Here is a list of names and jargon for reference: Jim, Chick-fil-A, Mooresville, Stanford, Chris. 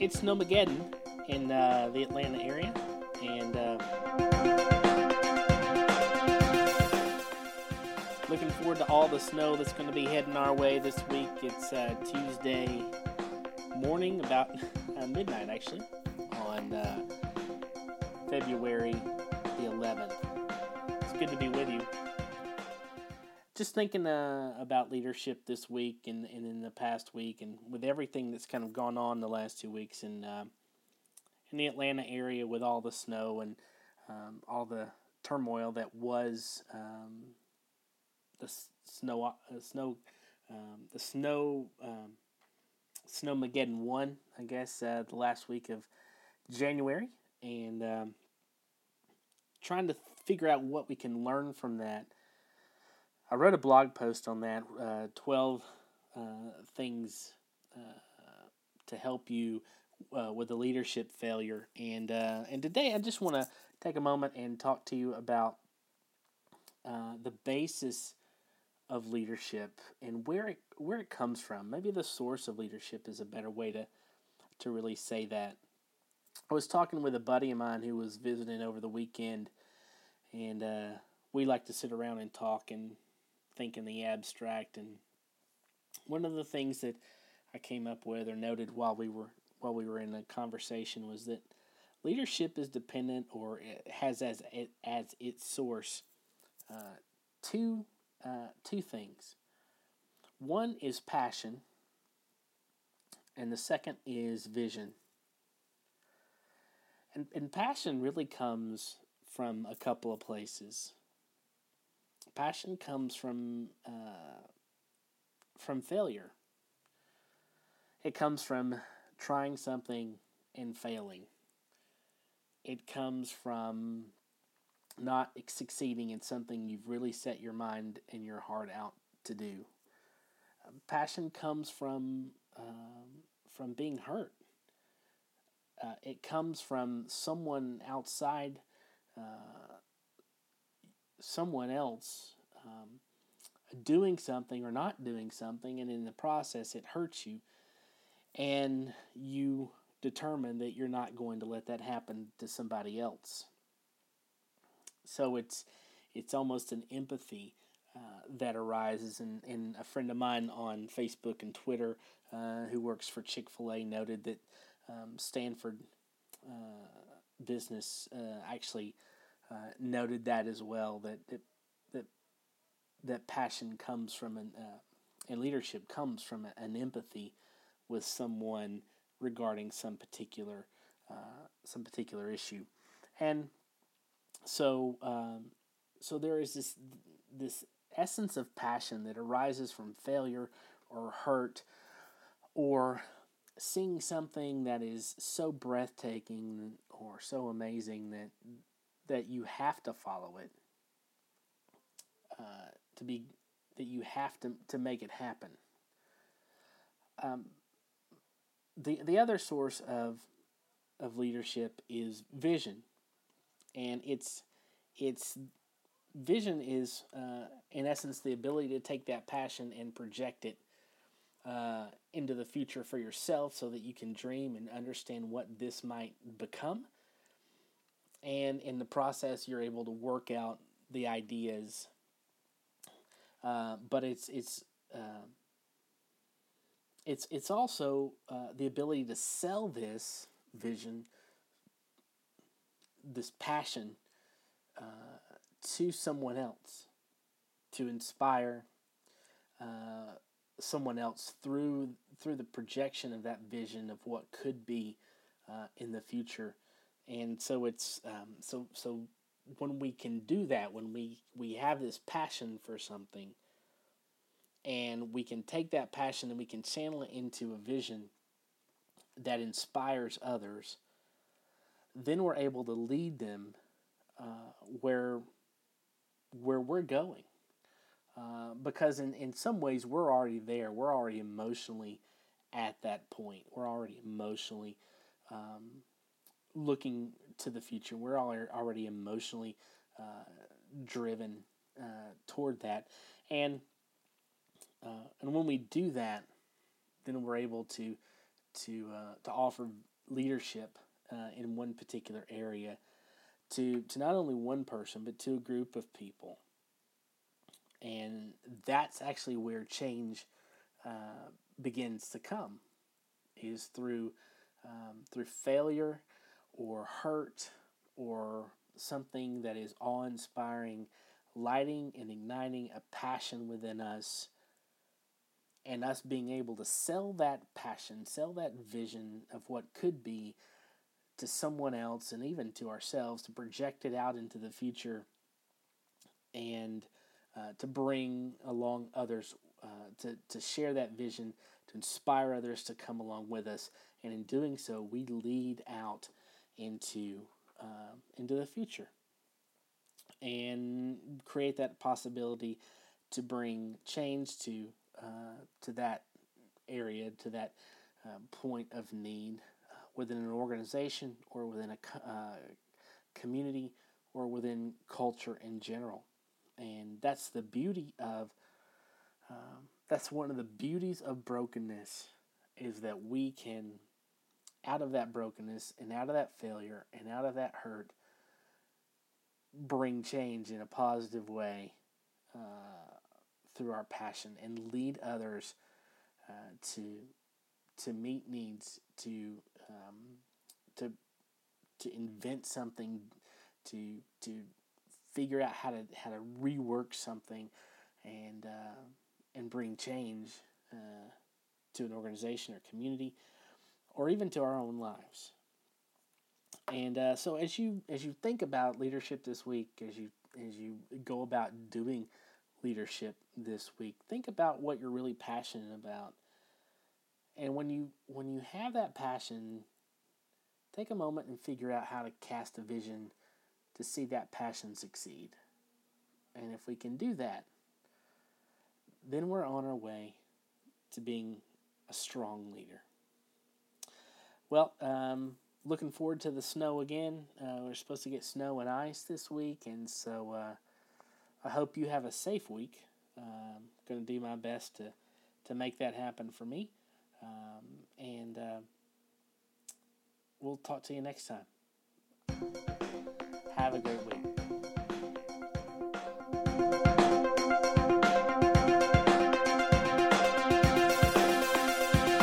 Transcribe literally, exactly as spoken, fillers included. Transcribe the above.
it's Snowmageddon in uh, the Atlanta area, and uh, looking forward to all the snow that's going to be heading our way this week. It's uh, Tuesday morning, about uh, midnight actually, on uh, February the eleventh. It's good to be with you. Just thinking uh, about leadership this week and, and in the past week, and with everything that's kind of gone on the last two weeks in uh, in the Atlanta area with all the snow and um, all the turmoil that was um, the snow, uh, snow, um, the snow, um, Snowmageddon one, I guess, uh, the last week of January, and um, trying to figure out what we can learn from that. I wrote a blog post on that, uh, twelve uh, things uh, to help you uh, with a leadership failure. And uh, and today I just want to take a moment and talk to you about uh, the basis of leadership and where it, where it comes from. Maybe the source of leadership is a better way to, to really say that. I was talking with a buddy of mine who was visiting over the weekend, and uh, we like to sit around and talk and think in the abstract, and one of the things that I came up with or noted while we were while we were in a conversation was that leadership is dependent, or it has as it, as its source uh, two uh, two things. One is passion, and the second is vision. And and passion really comes from a couple of places. Passion comes from uh, from failure. It comes from trying something and failing. It comes from not succeeding in something you've really set your mind and your heart out to do. Passion comes from um, from being hurt. Uh, it comes from someone outside. Uh, someone else um, doing something or not doing something, and in the process it hurts you, and you determine that you're not going to let that happen to somebody else. So it's it's almost an empathy uh, that arises, and, and a friend of mine on Facebook and Twitter uh, who works for Chick-fil-A noted that um, Stanford uh, business uh, actually Uh, noted that as well, that it, that that passion comes from an uh, and leadership comes from an empathy with someone regarding some particular uh, some particular issue, and so um, so there is this this essence of passion that arises from failure or hurt or seeing something that is so breathtaking or so amazing that. That you have to follow it, uh, to be that you have to to make it happen. Um, the the other source of of leadership is vision, and it's it's vision is uh, in essence the ability to take that passion and project it uh, into the future for yourself, so that you can dream and understand what this might become. And in the process, you're able to work out the ideas. Uh, but it's it's uh, it's it's also uh, the ability to sell this vision, this passion, uh, to someone else, to inspire uh, someone else through through the projection of that vision of what could be uh, in the future. And so it's um, so so when we can do that, when we, we have this passion for something, and we can take that passion and we can channel it into a vision that inspires others, then we're able to lead them uh, where where we're going, uh, because in, in some ways we're already there. We're already emotionally at that point. We're already emotionally. Um, looking to the future. We're all already emotionally uh, driven uh, toward that. And uh, and when we do that, then we're able to to uh, to offer leadership uh, in one particular area to to not only one person but to a group of people. And that's actually where change uh, begins to come, is through um, through failure or hurt or something that is awe-inspiring, lighting and igniting a passion within us, and us being able to sell that passion, sell that vision of what could be to someone else and even to ourselves, to project it out into the future and uh, to bring along others, uh, to, to share that vision, to inspire others to come along with us. And in doing so, we lead out into uh, into the future and create that possibility to bring change to Uh, to that area, to that uh, point of need uh, within an organization or within a co- uh, community or within culture in general. And that's the beauty of, um, that's one of the beauties of brokenness, is that we can, out of that brokenness and out of that failure and out of that hurt, bring change in a positive way uh, through our passion, and lead others uh, to to meet needs, to um, to to invent something, to to figure out how to how to rework something, and uh, and bring change uh, to an organization or community, or even to our own lives. And uh, so, as you as you think about leadership this week, as you as you go about doing leadership this week, think about what you're really passionate about. And when you when you have that passion, take a moment and figure out how to cast a vision to see that passion succeed. And if we can do that, then we're on our way to being a strong leader. Well, um, looking forward to the snow again. Uh, we're supposed to get snow and ice this week, and so uh, I hope you have a safe week. Um, I'm going to do my best to, to make that happen for me. Um, and uh, we'll talk to you next time. Have a great week.